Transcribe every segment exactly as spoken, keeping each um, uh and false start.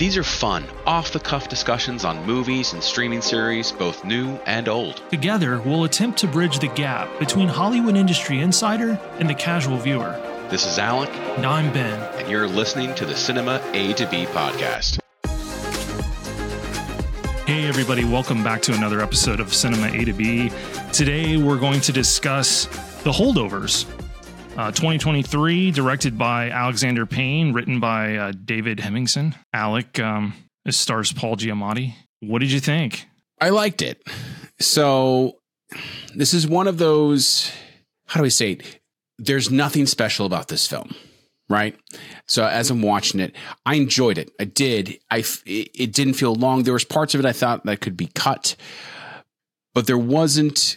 These are fun, off-the-cuff discussions on movies and streaming series, both new and old. Together, we'll attempt to bridge the gap between Hollywood industry insider and the casual viewer. This is Alec. And I'm Ben. And you're listening to the Cinema A to B podcast. Hey everybody, welcome back to another episode of Cinema A to B. Today we're going to discuss The Holdovers. Uh, twenty twenty-three, directed by Alexander Payne, written by uh, David Hemingson. Alec, um, it stars Paul Giamatti. What did you think? I liked it. So this is one of those, how do I say it? There's nothing special about this film, right? So as I'm watching it, I enjoyed it. I did. I, it, it didn't feel long. There was parts of it I thought that could be cut, but there wasn't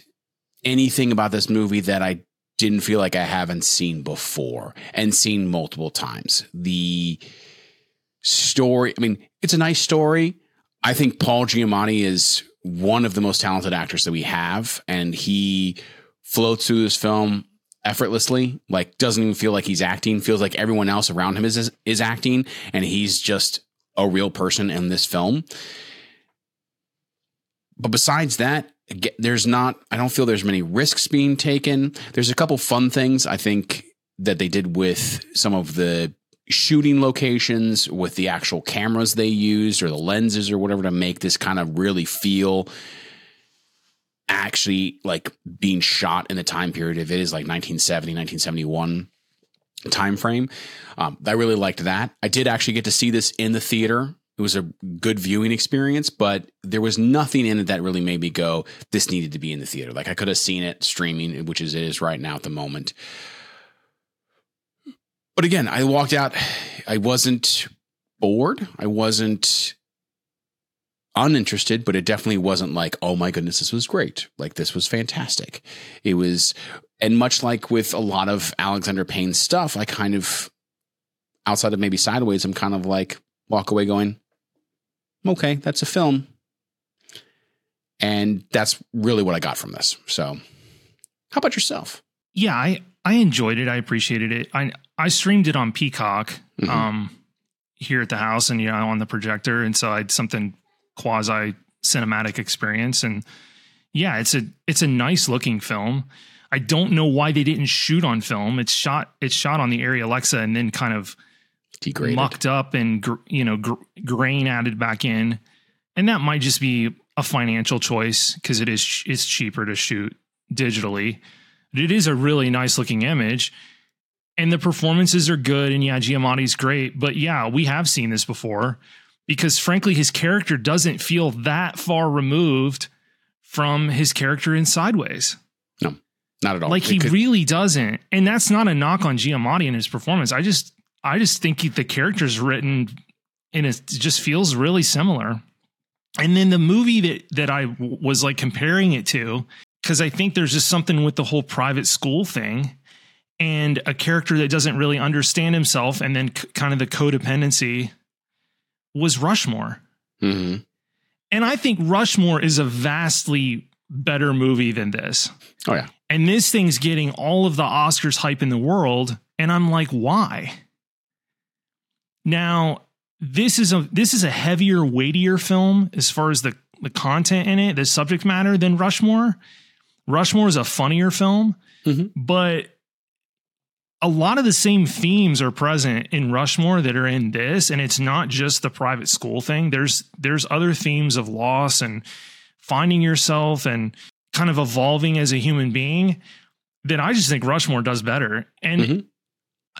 anything about this movie that I didn't feel like I haven't seen before and seen multiple times. The story, I mean, it's a nice story. I think Paul Giamatti is one of the most talented actors that we have, and he floats through this film effortlessly, like doesn't even feel like he's acting, feels like everyone else around him is, is, is acting, and he's just a real person in this film. But besides that, there's not, I don't feel there's many risks being taken. There's a couple fun things I think that they did with some of the shooting locations, with the actual cameras they used or the lenses or whatever, to make this kind of really feel actually like being shot in the time period. If it is like nineteen seventy, nineteen seventy-one time frame, um, I really liked that. I did actually get to see this in the theater. It was a good viewing experience, but there was nothing in it that really made me go, this needed to be in the theater. Like I could have seen it streaming, which is it is right now at the moment. But again, I walked out. I wasn't bored. I wasn't uninterested, but it definitely wasn't like, oh my goodness, this was great. Like this was fantastic. It was, and much like with a lot of Alexander Payne's stuff, I kind of, outside of maybe Sideways, I'm kind of like walk away going, okay, that's a film. And that's really what I got from this. So how about yourself? Yeah, I, I enjoyed it. I appreciated it. I I streamed it on Peacock mm-hmm. um, here at the house and, you know, on the projector. And so I had something quasi cinematic experience. And yeah, it's a, it's a nice looking film. I don't know why they didn't shoot on film. It's shot, it's shot on the ARRI Alexa and then kind of degraded, mucked up, and, you know, gr- grain added back in. And that might just be a financial choice because it is, it's cheaper to shoot digitally. But it is a really nice looking image and the performances are good. And yeah, Giamatti's great, but yeah, we have seen this before because frankly, his character doesn't feel that far removed from his character in Sideways. No, not at all. Like it he could- really doesn't. And that's not a knock on Giamatti and his performance. I just, I just think the character's written and it just feels really similar. And then the movie that, that I w- was like comparing it to, because I think there's just something with the whole private school thing and a character that doesn't really understand himself. And then c- kind of the codependency was Rushmore. Mm-hmm. And I think Rushmore is a vastly better movie than this. Oh yeah. And this thing's getting all of the Oscars hype in the world. And I'm like, why? Now, this is a this is a heavier, weightier film as far as the, the content in it, the subject matter, than Rushmore. Rushmore is a funnier film, mm-hmm. but a lot of the same themes are present in Rushmore that are in this, and it's not just the private school thing. There's there's other themes of loss and finding yourself and kind of evolving as a human being that I just think Rushmore does better. And mm-hmm.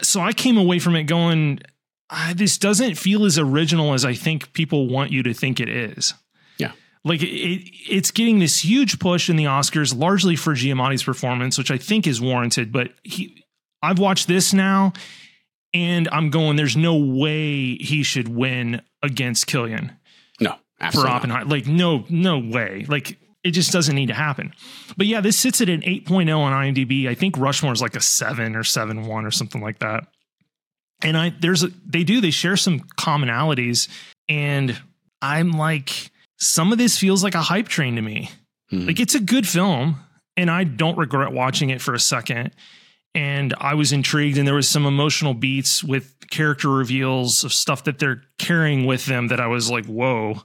so I came away from it going, Uh, this doesn't feel as original as I think people want you to think it is. Yeah. Like it, it, it's getting this huge push in the Oscars, largely for Giamatti's performance, which I think is warranted, but he, I've watched this now and I'm going, there's no way he should win against Killian. No, absolutely for Oppenheimer. Not. Like, no, no way. Like it just doesn't need to happen. But yeah, this sits at an eight point oh on IMDb. I think Rushmore is like a seven or seven, one or something like that. And I, there's, a, they do, they share some commonalities and I'm like, some of this feels like a hype train to me. Mm-hmm. Like it's a good film and I don't regret watching it for a second. And I was intrigued, and there was some emotional beats with character reveals of stuff that they're carrying with them that I was like, whoa,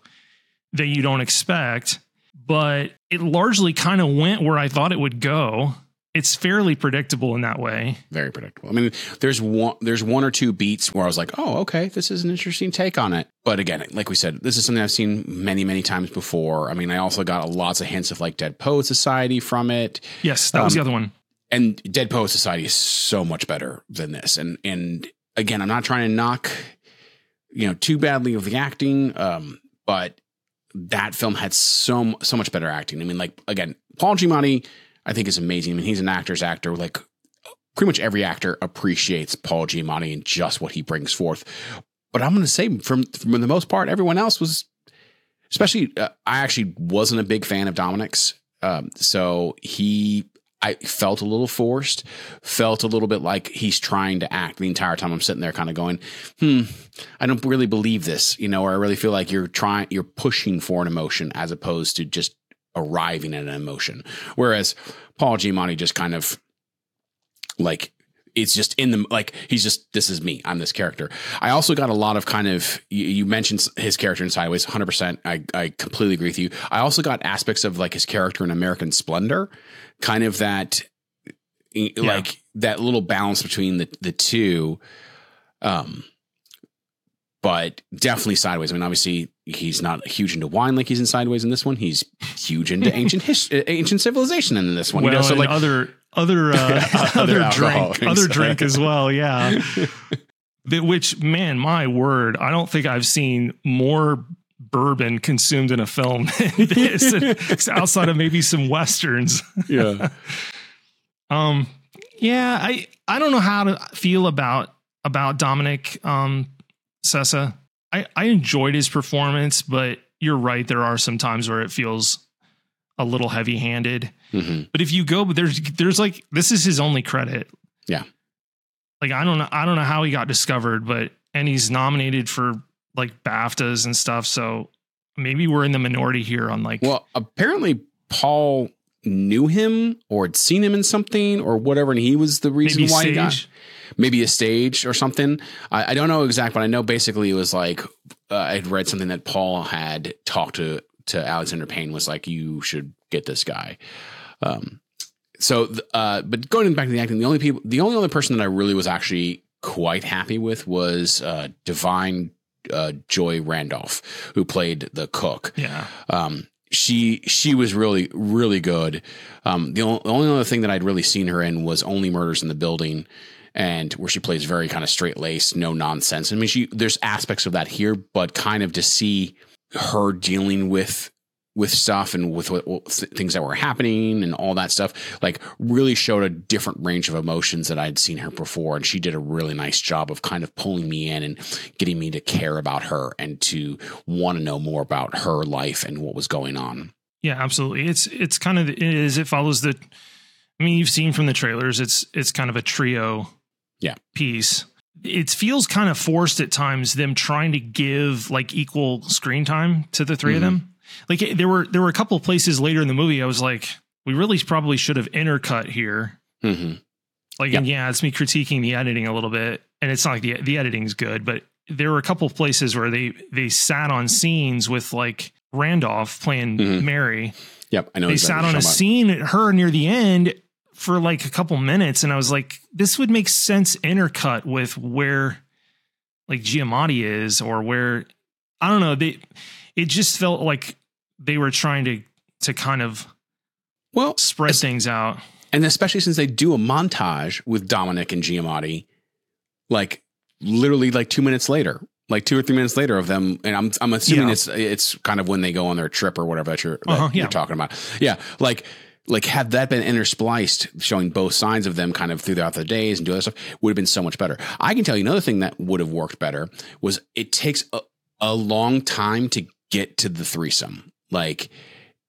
that you don't expect. But it largely kind of went where I thought it would go. It's fairly predictable in that way. Very predictable. I mean, there's one, there's one or two beats where I was like, oh, okay, this is an interesting take on it. But again, like we said, this is something I've seen many, many times before. I mean, I also got lots of hints of like Dead Poets Society from it. Yes, that um, was the other one. And Dead Poets Society is so much better than this. And and again, I'm not trying to knock, you know, too badly of the acting, um, but that film had so so much better acting. I mean, like, again, Paul Giamatti, I think, is amazing. I mean, he's an actor's actor. Like, pretty much every actor appreciates Paul Giamatti and just what he brings forth. But I'm going to say, from, from the most part, everyone else was, especially, uh, I actually wasn't a big fan of Dominic's. Um, so he... I felt a little forced, felt a little bit like he's trying to act the entire time. I'm sitting there kind of going, hmm, I don't really believe this, you know, or I really feel like you're trying, you're pushing for an emotion as opposed to just arriving at an emotion. Whereas Paul Giamatti just kind of like, it's just in the, like, he's just, this is me, I'm this character. I also got a lot of kind of, you, you mentioned his character in Sideways, one hundred percent. I, I completely agree with you. I also got aspects of like his character in American Splendor, kind of that, yeah. like that little balance between the, the two. Um, but definitely Sideways. I mean, obviously he's not huge into wine like he's in Sideways in this one. He's huge into ancient history, ancient civilization in this one. Well, you know? So like other, other, uh, other, other drink, other drink as well. Yeah. Which, man, my word, I don't think I've seen more bourbon consumed in a film than this, it's outside of maybe some Westerns. Yeah. um, yeah, I, I don't know how to feel about, about Dominic, um, Sessa. I, I enjoyed his performance, but you're right. There are some times where it feels a little heavy handed, mm-hmm. but if you go, but there's, there's like, this is his only credit. Yeah. Like, I don't know. I don't know how he got discovered, but, and he's nominated for like BAFTAs and stuff. So maybe we're in the minority here on like, well, apparently Paul knew him or had seen him in something or whatever. And he was the reason why he got maybe a stage or something. I, I don't know exactly, but I know basically it was like, uh, I'd read something that Paul had talked to, to Alexander Payne, was like, you should get this guy. Um, so, uh, but going back to the acting, the only people, the only other person that I really was actually quite happy with was, uh, Da'Vine Uh, Joy Randolph, who played the cook. Yeah. Um, she, she was really, really good. Um, the only, the only other thing that I'd really seen her in was Only Murders in the Building, and where she plays very kind of straight laced, no nonsense. I mean, she, there's aspects of that here, but kind of to see her dealing with, with stuff and with what, what th- things that were happening and all that stuff, like really showed a different range of emotions that I'd seen her before. And she did a really nice job of kind of pulling me in and getting me to care about her and to want to know more about her life and what was going on. Yeah, absolutely. It's, it's kind of, it is, it follows the, I mean, you've seen from the trailers, it's, it's kind of a trio yeah. piece. It feels kind of forced at times, them trying to give like equal screen time to the three mm-hmm. of them. Like there were, there were a couple of places later in the movie I was like, we really probably should have intercut here. Mm-hmm. Like, yep. and yeah, it's me critiquing the editing a little bit, and it's not like the, the editing's good, but there were a couple of places where they, they sat on scenes with like Randolph playing mm-hmm. Mary. Yep. I know. They exactly sat on a scene at her near the end for like a couple minutes. And I was like, this would make sense intercut with where like Giamatti is, or where, I don't know. They, it just felt like they were trying to, to kind of well spread things out. And especially since they do a montage with Dominic and Giamatti, like literally like two minutes later, like two or three minutes later of them. And I'm, I'm assuming yeah. it's, it's kind of when they go on their trip or whatever that you're, that uh-huh, yeah. you're talking about. Yeah. Like, like had that been interspliced, showing both sides of them kind of throughout the days and do other stuff, would have been so much better. I can tell you another thing that would have worked better was it takes a, a long time to get to the threesome. Like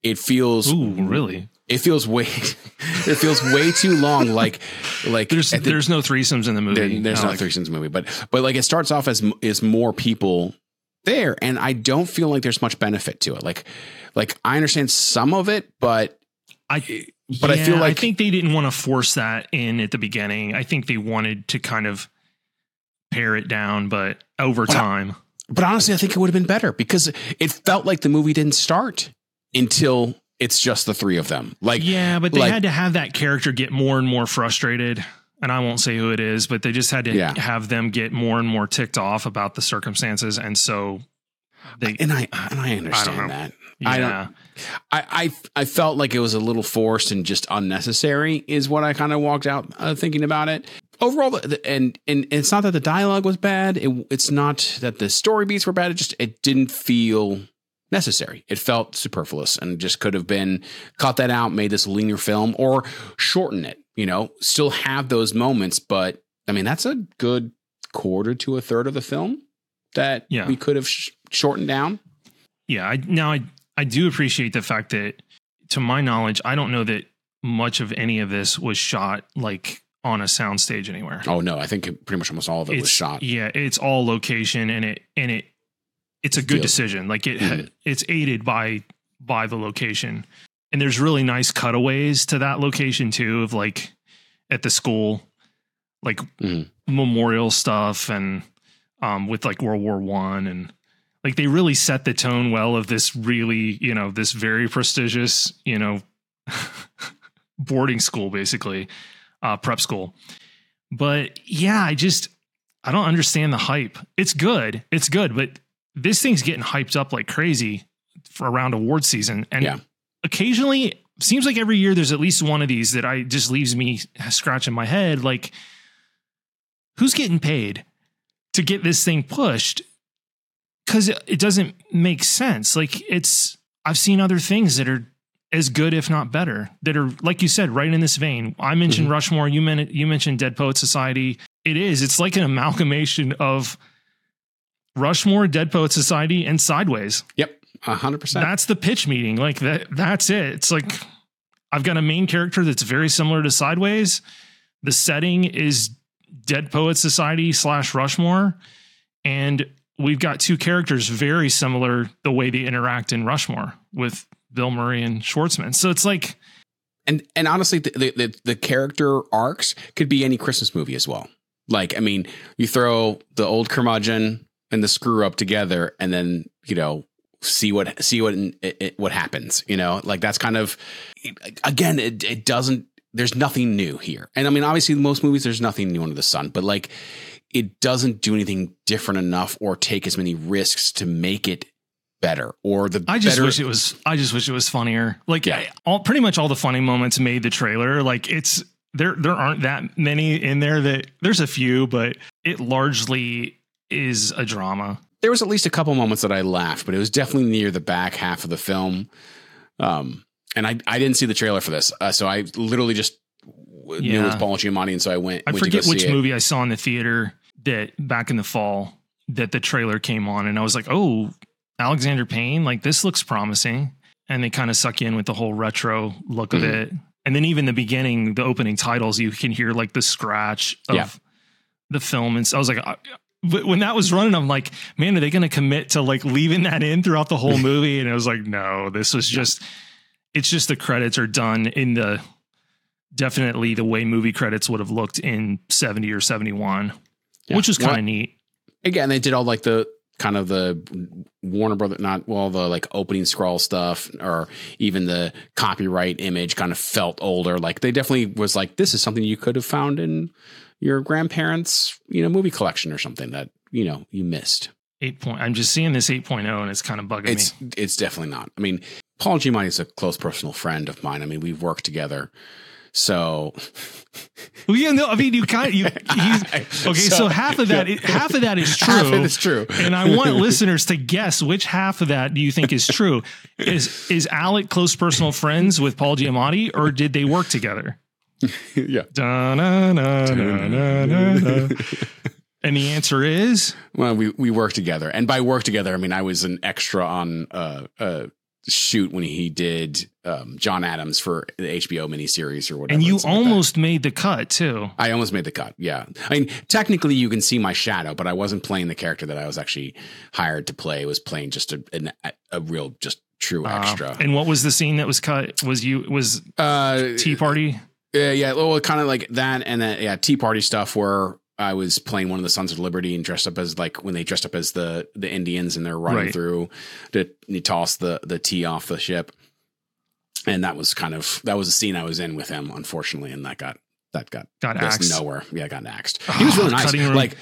it feels Ooh, really it feels way it feels way too long. Like like there's the, there's no threesomes in the movie. There, there's no, no like, threesomes in the movie, but but like it starts off as is more people there, and I don't feel like there's much benefit to it. Like like I understand some of it, but I But yeah, I feel like I think they didn't want to force that in at the beginning. I think they wanted to kind of pare it down, but over but time. I, but honestly, I think it would have been better because it felt like the movie didn't start until it's just the three of them. Like, yeah, but they like, had to have that character get more and more frustrated. And I won't say who it is, but they just had to yeah. have them get more and more ticked off about the circumstances. And so they, and I, and I understand I that. Yeah. I don't, I, I, I felt like it was a little forced and just unnecessary is what I kind of walked out uh, thinking about it overall. The, the, and, and it's not that the dialogue was bad. It, it's not that the story beats were bad. It just, it didn't feel necessary. It felt superfluous and just could have been cut that out, made this a leaner film or shorten it. You know, still have those moments, but I mean, that's a good quarter to a third of the film that yeah. we could have sh- shortened down. Yeah. I, now I, I do appreciate the fact that, to my knowledge, I don't know that much of any of this was shot like on a soundstage anywhere. Oh no. I think pretty much almost all of it it's, was shot. Yeah. It's all location and it, and it, it's a good Field. decision. Like it, mm-hmm. it's aided by, by the location. And there's really nice cutaways to that location too, of like at the school, like mm. memorial stuff, and um, with like World War One, and like they really set the tone well of this really, you know, this very prestigious, you know, boarding school, basically uh, prep school. But yeah, I just I don't understand the hype. It's good, it's good, but this thing's getting hyped up like crazy for around award season, and. Yeah. Occasionally, seems like every year there's at least one of these that I just leaves me scratching my head. Like, who's getting paid to get this thing pushed? Because it, it doesn't make sense. Like, it's I've seen other things that are as good, if not better, that are, like you said, right in this vein. I mentioned mm-hmm. Rushmore. You, men- you mentioned Dead Poets Society. It is. It's like an amalgamation of Rushmore, Dead Poets Society, and Sideways. Yep. A hundred percent. That's the pitch meeting. Like that, that's it. It's like, I've got a main character that's very similar to Sideways. The setting is Dead Poets Society slash Rushmore. And we've got two characters very similar the way they interact in Rushmore with Bill Murray and Schwartzman. So it's like, and, and honestly, the, the, the character arcs could be any Christmas movie as well. Like, I mean, you throw the old curmudgeon and the screw up together and then, you know, see what, see what, it, it, what happens, you know, like that's kind of, again, it, it doesn't, there's nothing new here. And I mean, obviously most movies, there's nothing new under the sun, but like it doesn't do anything different enough or take as many risks to make it better or the, I just better- wish it was, I just wish it was funnier. Like yeah. I, all, pretty much all the funny moments made the trailer. Like it's, there, there aren't that many in there that there's a few, but it largely is a drama. There was at least a couple moments that I laughed, but it was definitely near the back half of the film. Um, and I, I didn't see the trailer for this. Uh, so I literally just w- yeah. knew it was Paul Giamatti. And so I went, I went forget which it. movie I saw in the theater that back in the fall that the trailer came on and I was like, oh, Alexander Payne, like this looks promising. And they kind of suck you in with the whole retro look mm-hmm. of it. And then even the beginning, the opening titles, you can hear like the scratch of yeah. the film. And so I was like, I, But when that was running, I'm like, man, are they going to commit to like leaving that in throughout the whole movie? And it was like, no, this was just, it's just the credits are done in the, definitely the way movie credits would have looked in seventy or seventy-one, yeah. which was kind of well, neat. Again, they did all like the kind of the Warner Brothers, not well, the like opening scroll stuff or even the copyright image kind of felt older. Like they definitely was like, this is something you could have found in your grandparents, you know, movie collection or something that, you know, you missed. Eight point. I'm just seeing this eight point oh and it's kind of bugging it's, me. It's definitely not. I mean, Paul Giamatti is a close personal friend of mine. I mean, we've worked together. So. Well, yeah, no, I mean, you kind of, you, he's, okay. So, so half of that, is, half of that is true. Half of it is true. And I want listeners to guess which half of that do you think is true? Is, is Alec close personal friends with Paul Giamatti or did they work together? Yeah. Da, na, na, na, na, na, na. And the answer is, well, we, we work together, and by work together, I mean, I was an extra on uh, uh shoot when he did um, John Adams for the H B O miniseries or whatever. And you almost like made the cut too. I almost made the cut. Yeah. I mean, technically you can see my shadow, but I wasn't playing the character that I was actually hired to play. I was playing just a, an, a real, just true extra. Uh, and what was the scene that was cut? Was you was uh, Tea Party? Yeah, yeah, well, kind of like that, and then yeah, Tea Party stuff where I was playing one of the Sons of Liberty and dressed up as like when they dressed up as the the Indians and they're running right. through to toss the the tea off the ship. And that was kind of that was a scene I was in with him, unfortunately, and that got that got got axed nowhere. Yeah, got axed. He was really nice, cutting room, like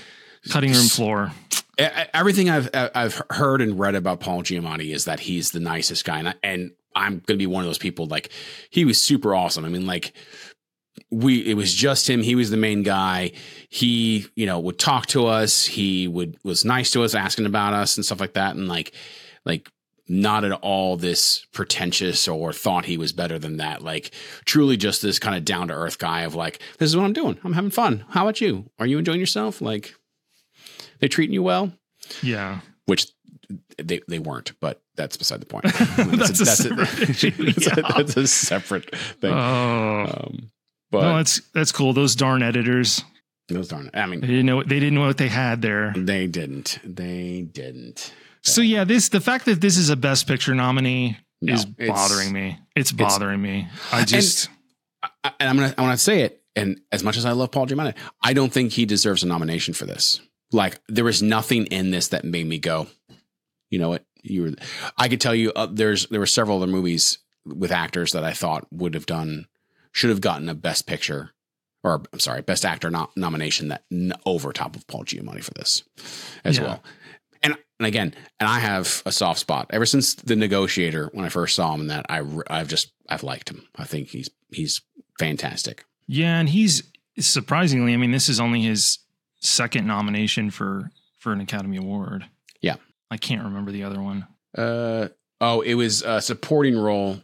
cutting room floor. Everything I've I've heard and read about Paul Giamatti is that he's the nicest guy, and I, and I'm gonna be one of those people. Like he was super awesome. I mean, like. We, it was just him. He was the main guy. He, you know, would talk to us. He would, was nice to us, asking about us and stuff like that. And like, like not at all this pretentious or thought he was better than that. Like truly just this kind of down to earth guy of like, this is what I'm doing. I'm having fun. How about you? Are you enjoying yourself? Like they treating you well? Yeah. Which they, they weren't, but that's beside the point. That's, that's, a, a that's, a, issue, that's, yeah. a, that's a separate thing. Oh. Um, But no, that's that's cool. Those darn editors. Those darn. I mean, they didn't know. They didn't know what they had there. They didn't. They didn't. So yeah, this the fact that this is a Best Picture nominee no, is bothering me. It's bothering me. I just and, I, and I'm gonna I want to say it. And as much as I love Paul Giamatti, I don't think he deserves a nomination for this. Like there was nothing in this that made me go, you know what? You were. I could tell you uh, there's there were several other movies with actors that I thought would have done. Should have gotten a best picture or I'm sorry, best actor no- nomination that n- over top of Paul Giamatti for this as yeah. well. And and again, and I have a soft spot ever since The Negotiator, when I first saw him, that I, I've just, I've liked him. I think he's, he's fantastic. Yeah. And he's surprisingly, I mean, this is only his second nomination for, for an Academy Award. Yeah. I can't remember the other one. Uh, oh, it was a supporting role,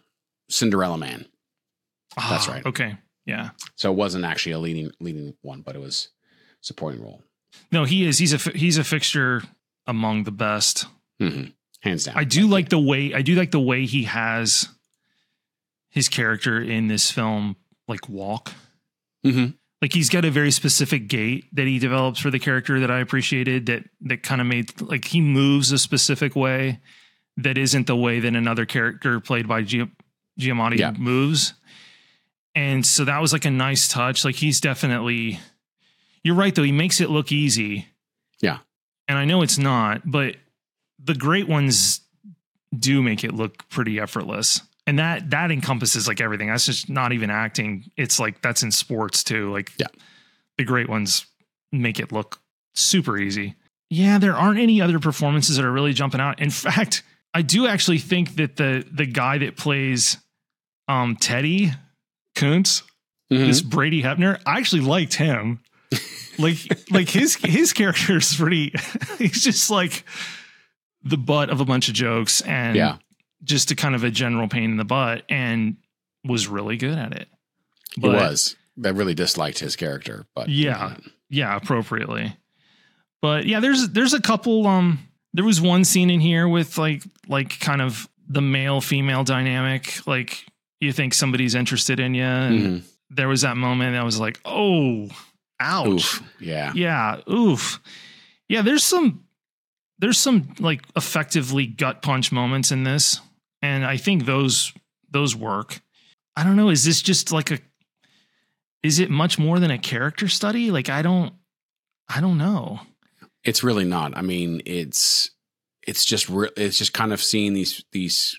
Cinderella Man. That's right. Okay. Yeah. So it wasn't actually a leading leading one, but it was supporting role. No, he is. He's a he's a fixture among the best, mm-hmm. hands down. I do like the way I do like the way he has his character in this film, like walk. Mm-hmm. Like he's got a very specific gait that he develops for the character that I appreciated. That that kind of made like he moves a specific way that isn't the way that another character played by Gia, Giamatti yeah. moves. And so that was like a nice touch. Like he's definitely, you're right though. He makes it look easy. Yeah. And I know it's not, but the great ones do make it look pretty effortless. And that, that encompasses like everything. That's just not even acting. It's like, that's in sports too. Like yeah. the great ones make it look super easy. Yeah. There aren't any other performances that are really jumping out. In fact, I do actually think that the, the guy that plays um, Teddy, Kuntz, mm-hmm. this Brady Hepner, I actually liked him. Like, like his his character is pretty. He's just like the butt of a bunch of jokes and yeah. just a kind of a general pain in the butt, and was really good at it. But, he was. I really disliked his character, but yeah, yeah, appropriately. But yeah, there's there's a couple. Um, there was one scene in here with like like kind of the male female dynamic, like. You think somebody's interested in you. And mm-hmm. there was that moment that I was like, oh, ouch. Oof. Yeah. Yeah. Oof. Yeah. There's some, there's some like effectively gut punch moments in this. And I think those, those work. I don't know. Is this just like a, is it much more than a character study? Like, I don't, I don't know. It's really not. I mean, it's, it's just, re- it's just kind of seeing these, these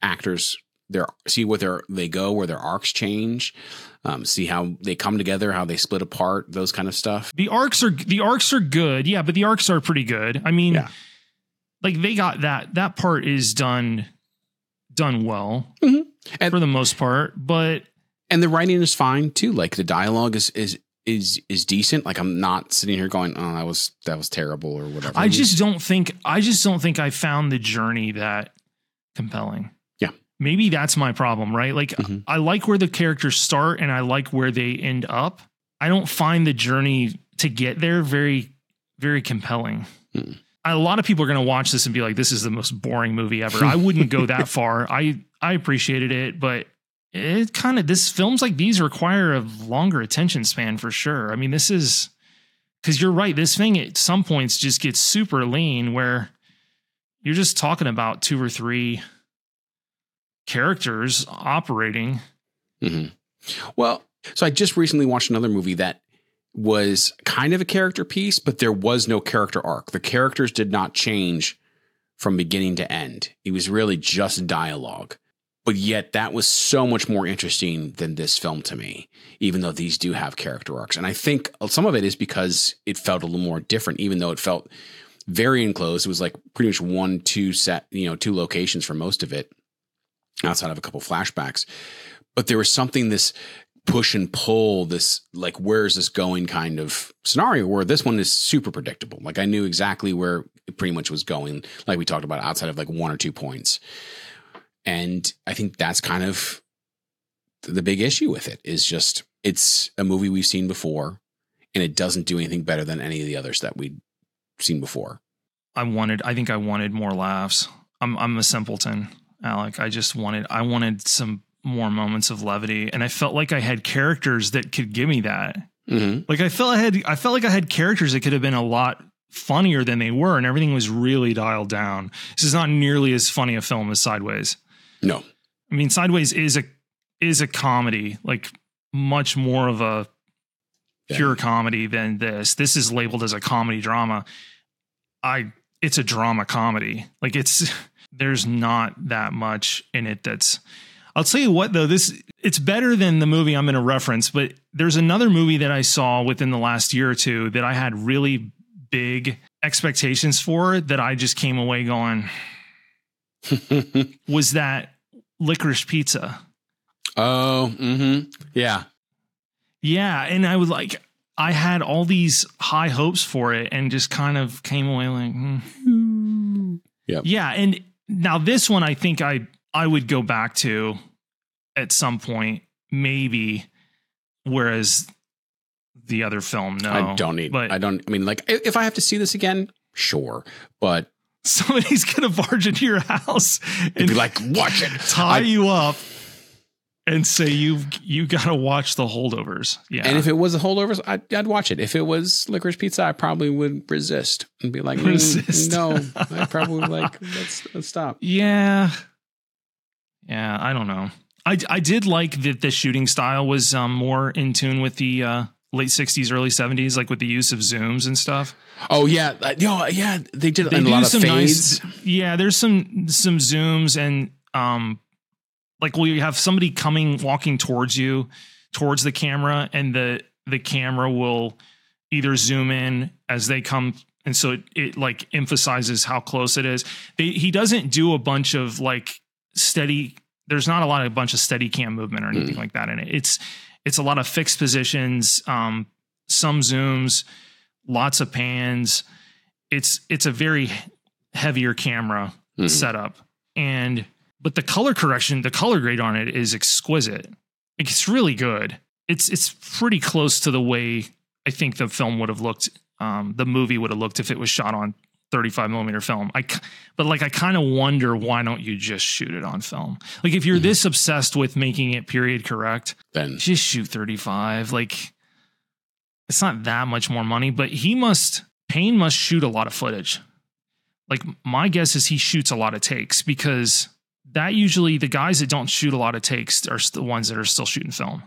actors Their, see what their they go, where their arcs change, um, see how they come together, how they split apart, those kind of stuff. The arcs are the arcs are good, yeah, but the arcs are pretty good. I mean, yeah. like they got that that part is done done well mm-hmm. and, for the most part, but and the writing is fine too. Like the dialogue is is is is decent. Like I'm not sitting here going, oh, that was that was terrible or whatever. I just don't think I just don't think I found the journey that compelling. Maybe that's my problem, right? Like mm-hmm. I like where the characters start and I like where they end up. I don't find the journey to get there very, very compelling. Mm. A lot of people are going to watch this and be like, this is the most boring movie ever. I wouldn't go that far. I, I appreciated it, but it kind of, this films like these require a longer attention span for sure. I mean, this is because you're right. This thing at some points just gets super lean where you're just talking about two or three characters operating. Mm-hmm. Well, so I just recently watched another movie that was kind of a character piece, but there was no character arc. The characters did not change from beginning to end. It was really just dialogue. But yet that was so much more interesting than this film to me, even though these do have character arcs. And I think some of it is because it felt a little more different, even though it felt very enclosed. It was like pretty much one, two set, you know, two locations for most of it outside of a couple flashbacks. But there was something, this push and pull, this like, where is this going kind of scenario, where this one is super predictable. Like I knew exactly where it pretty much was going. Like we talked about, outside of like one or two points. And I think that's kind of the big issue with it, is just it's a movie we've seen before, and it doesn't do anything better than any of the others that we'd seen before. I wanted, I think I wanted more laughs. I'm, I'm a simpleton, Alec. I just wanted, I wanted some more moments of levity. And I felt like I had characters that could give me that. Mm-hmm. Like I felt I had, I felt like I had characters that could have been a lot funnier than they were. And everything was really dialed down. This is not nearly as funny a film as Sideways. No, I mean, Sideways is a is a comedy, like much more of a pure yeah. comedy than this. This is labeled as a comedy drama. I it's a drama comedy. Like it's there's not that much in it. That's I'll tell you what, though, this it's better than the movie I'm going to reference. But there's another movie that I saw within the last year or two that I had really big expectations for, that I just came away going. Was that Licorice Pizza? Oh, mm-hmm. yeah. Yeah. And I was like, I had all these high hopes for it and just kind of came away like, hmm. Yep. Yeah. And now this one, I think I, I would go back to at some point, maybe, whereas the other film, no, I don't need, but I don't, I mean, like if I have to see this again, sure. But somebody's going to barge into your house and be like, watch it, tie I, you up and say, you've, you got to watch The Holdovers. Yeah. And if it was The Holdovers, I'd, I'd watch it. If it was Licorice Pizza, I probably would resist and be like, resist. no, I probably would like, let's, let's stop. Yeah. Yeah. I don't know. I, I did like that. The shooting style was um, more in tune with the, uh, late sixties, early seventies, like with the use of zooms and stuff. Oh yeah. No, yeah. They did they a lot of fades. Nice, yeah. There's some, some zooms and, um, like, well, you have somebody coming, walking towards you, towards the camera, and the, the camera will either zoom in as they come. And so it, it like emphasizes how close it is. They, he doesn't do a bunch of like steady. There's not a lot of a bunch of steady cam movement or anything mm. like that in it. It's, It's a lot of fixed positions, um, some zooms, lots of pans. It's it's a very heavier camera mm-hmm. setup, and but the color correction, the color grade on it is exquisite. Like, it's really good. It's it's pretty close to the way I think the film would have looked. Um, the movie would have looked if it was shot on thirty-five millimeter film. I but like I kind of wonder, why don't you just shoot it on film? Like, if you're mm-hmm. this obsessed with making it period correct, then just shoot thirty-five. Like, it's not that much more money. But he must Payne must shoot a lot of footage. Like, my guess is he shoots a lot of takes, because that usually the guys that don't shoot a lot of takes are the ones that are still shooting film.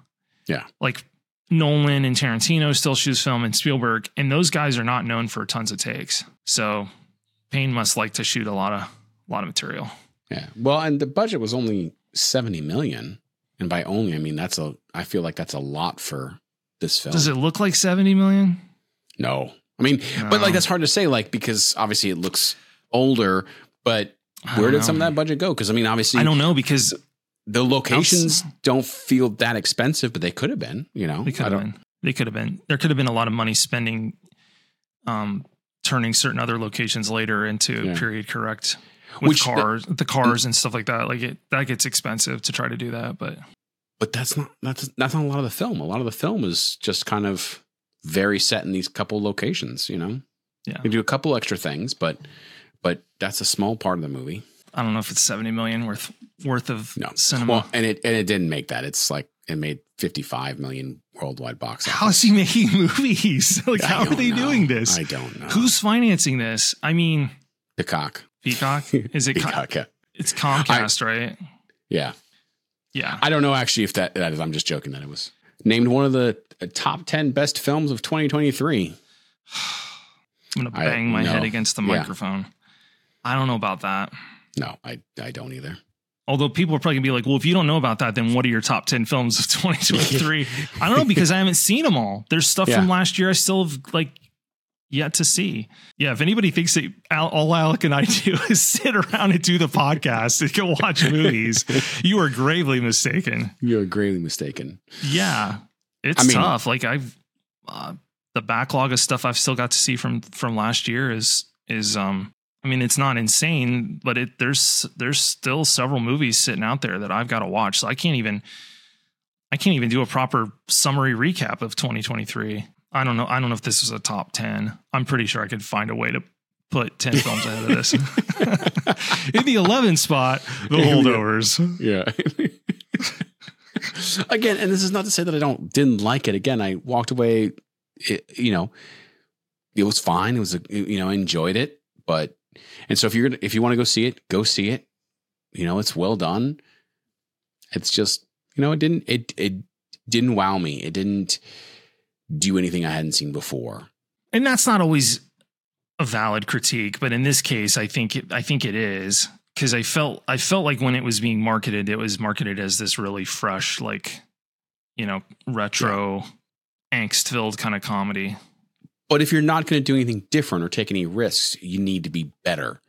Yeah, like Nolan and Tarantino still shoots film, and Spielberg, and those guys are not known for tons of takes. So Payne must like to shoot a lot of, a lot of material. Yeah. Well, and the budget was only seventy million. And by only, I mean, that's a, I feel like that's a lot for this film. Does it look like seventy million? No, I mean, no. But like, that's hard to say, like, because obviously it looks older, but where did some of that budget go? Cause I mean, obviously I don't know, because the locations don't feel that expensive, but they could have been, you know, they could have been, they could have been, there could have been a lot of money spending, um, turning certain other locations later into yeah. period correct with Which cars, the, the cars and stuff like that. Like, it, that gets expensive to try to do that, but, but that's not, that's, that's not a lot of the film. A lot of the film is just kind of very set in these couple locations, you know, yeah, you do a couple extra things, but, but that's a small part of the movie. I don't know if it's seventy million worth worth of no. cinema. Well, and it and it didn't make that. It's like it made fifty-five million worldwide box office. How is he making movies? Like, how are they know. doing this? I don't know. Who's financing this? I mean, Peacock. Peacock? Is it Peacock? Com- yeah. It's Comcast, I, right? Yeah. Yeah. I don't know actually if that, that is, I'm just joking that it was named one of the top ten best films of twenty twenty-three. I'm going to bang I, my no. head against the microphone. Yeah. I don't know about that. No, I, I don't either. Although people are probably gonna be like, well, if you don't know about that, then what are your top ten films of twenty twenty-three? I don't know, because I haven't seen them all. There's stuff yeah. from last year I still have like yet to see. Yeah. If anybody thinks that all, all Alec and I do is sit around and do the podcast and go watch movies, you are gravely mistaken. You're gravely mistaken. Yeah. It's I mean, tough. Like I've, uh, the backlog of stuff I've still got to see from, from last year is, is, um, I mean, it's not insane, but it there's there's still several movies sitting out there that I've got to watch. So I can't even I can't even do a proper summary recap of twenty twenty-three. I don't know. I don't know if this was a top ten. I'm pretty sure I could find a way to put ten films ahead of this. In the eleventh spot, The Holdovers. Yeah. Again, and this is not to say that I don't didn't like it. Again, I walked away. It, you know, it was fine. It was a, you know, I enjoyed it, but. And so if you're, if you want to go see it, go see it, you know, it's well done. It's just, you know, it didn't, it, it didn't wow me. It didn't do anything I hadn't seen before. And that's not always a valid critique, but in this case, I think, it, I think it is, because I felt, I felt like when it was being marketed, it was marketed as this really fresh, like, you know, retro yeah. angst filled kind of comedy. But if you're not going to do anything different or take any risks, you need to be better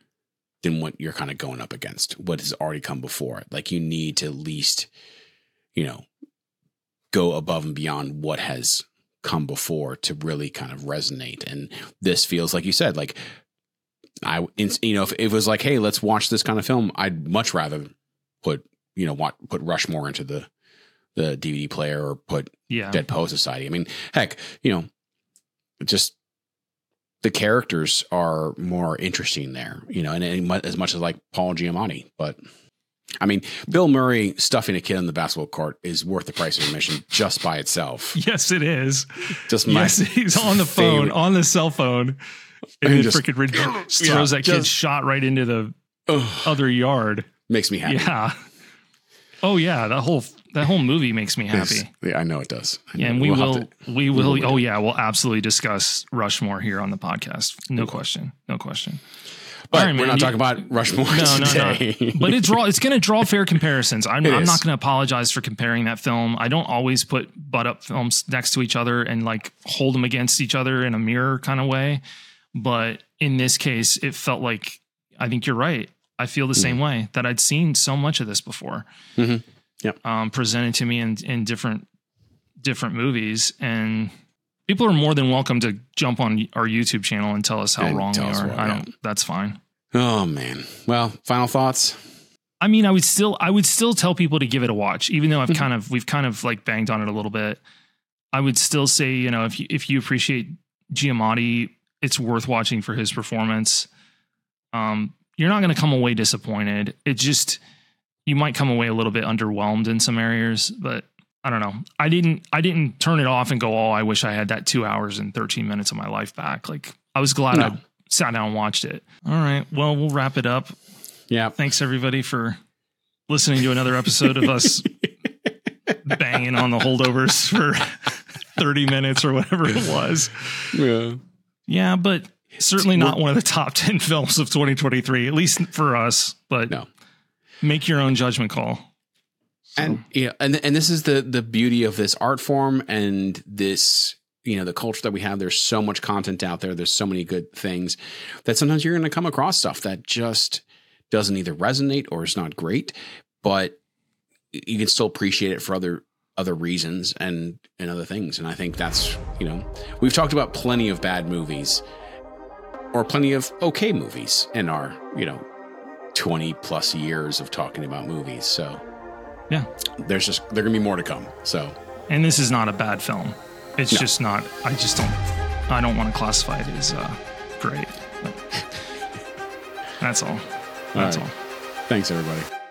than what you're kind of going up against, what has already come before it. Like you need to at least, you know, go above and beyond what has come before to really kind of resonate. And this feels like you said, like I, you know, if it was like, hey, let's watch this kind of film, I'd much rather put, you know, want, put Rushmore into the, the D V D player or put yeah. Dead Poets Society. I mean, heck, you know, just the characters are more interesting there, you know, and, and as much as like Paul Giamatti. But I mean, Bill Murray stuffing a kid in the basketball court is worth the price of admission just by itself. Yes, it is. Just my yes, he's on the phone, favorite. on the cell phone. And, and then freaking yeah, throws that just, kid's shot right into the ugh, other yard. Makes me happy. Yeah. Oh yeah. That whole That whole movie makes me happy. Yeah, I know it does. I yeah, know. And we we'll will, to, we will, we'll oh yeah, we'll absolutely discuss Rushmore here on the podcast. No okay. question, no question. But All right, we're man, not you, talking about Rushmore no, today. No, no. But it's raw. It's going to draw fair comparisons. I'm, I'm not going to apologize for comparing that film. I don't always put butt up films next to each other and like hold them against each other in a mirror kind of way. But in this case, it felt like, I think you're right. I feel the mm. same way, that I'd seen so much of this before. Mm-hmm. Yep. Um, presented to me in, in different, different movies, and people are more than welcome to jump on our YouTube channel and tell us how and wrong we are. What, I don't, yeah. That's fine. Oh man. Well, final thoughts. I mean, I would still, I would still tell people to give it a watch, even though I've mm-hmm. kind of, we've kind of like banged on it a little bit. I would still say, you know, if you, if you appreciate Giamatti, it's worth watching for his performance. Um, you're not going to come away disappointed. It just, you might come away a little bit underwhelmed in some areas, but I don't know. I didn't, I didn't turn it off and go, oh, I wish I had that two hours and thirteen minutes of my life back. Like I was glad no. I sat down and watched it. All right. Well, we'll wrap it up. Yeah. Thanks everybody for listening to another episode of us banging on The Holdovers for thirty minutes or whatever it was. Yeah. Yeah. But certainly not one of the top ten films of twenty twenty-three, at least for us, but no. Make your own judgment call. So. And yeah, and and this is the the beauty of this art form and this, you know, the culture that we have. There's so much content out there. There's so many good things that sometimes you're going to come across stuff that just doesn't either resonate or is not great, but you can still appreciate it for other other reasons and and other things. And I think that's, you know, we've talked about plenty of bad movies or plenty of okay movies in our, you know, twenty plus years of talking about movies. So yeah, there's just, there gonna be more to come. So, and this is not a bad film. It's no. just not, I just don't, I don't want to classify it as uh, great. That's all. That's all. Right. all. Thanks everybody.